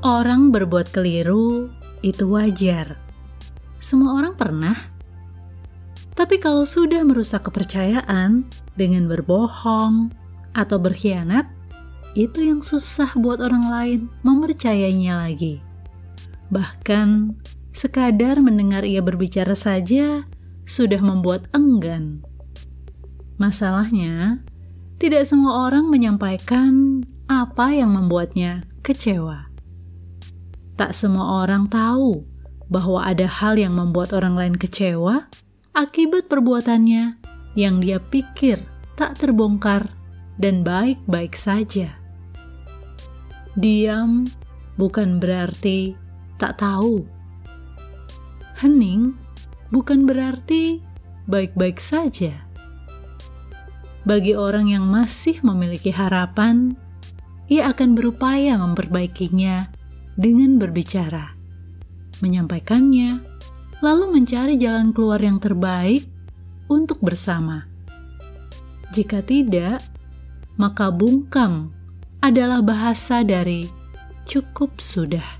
Orang berbuat keliru itu wajar. Semua orang pernah. Tapi kalau sudah merusak kepercayaan dengan berbohong atau berkhianat, itu yang susah buat orang lain mempercayainya lagi. Bahkan sekadar mendengar ia berbicara saja sudah membuat enggan. Masalahnya, tidak semua orang menyampaikan apa yang membuatnya kecewa. Tak semua orang tahu bahwa ada hal yang membuat orang lain kecewa akibat perbuatannya yang dia pikir tak terbongkar dan baik-baik saja. Diam bukan berarti tak tahu. Hening bukan berarti baik-baik saja. Bagi orang yang masih memiliki harapan, ia akan berupaya memperbaikinya dengan berbicara, menyampaikannya, lalu mencari jalan keluar yang terbaik untuk bersama. Jika tidak, maka bungkam adalah bahasa dari cukup sudah.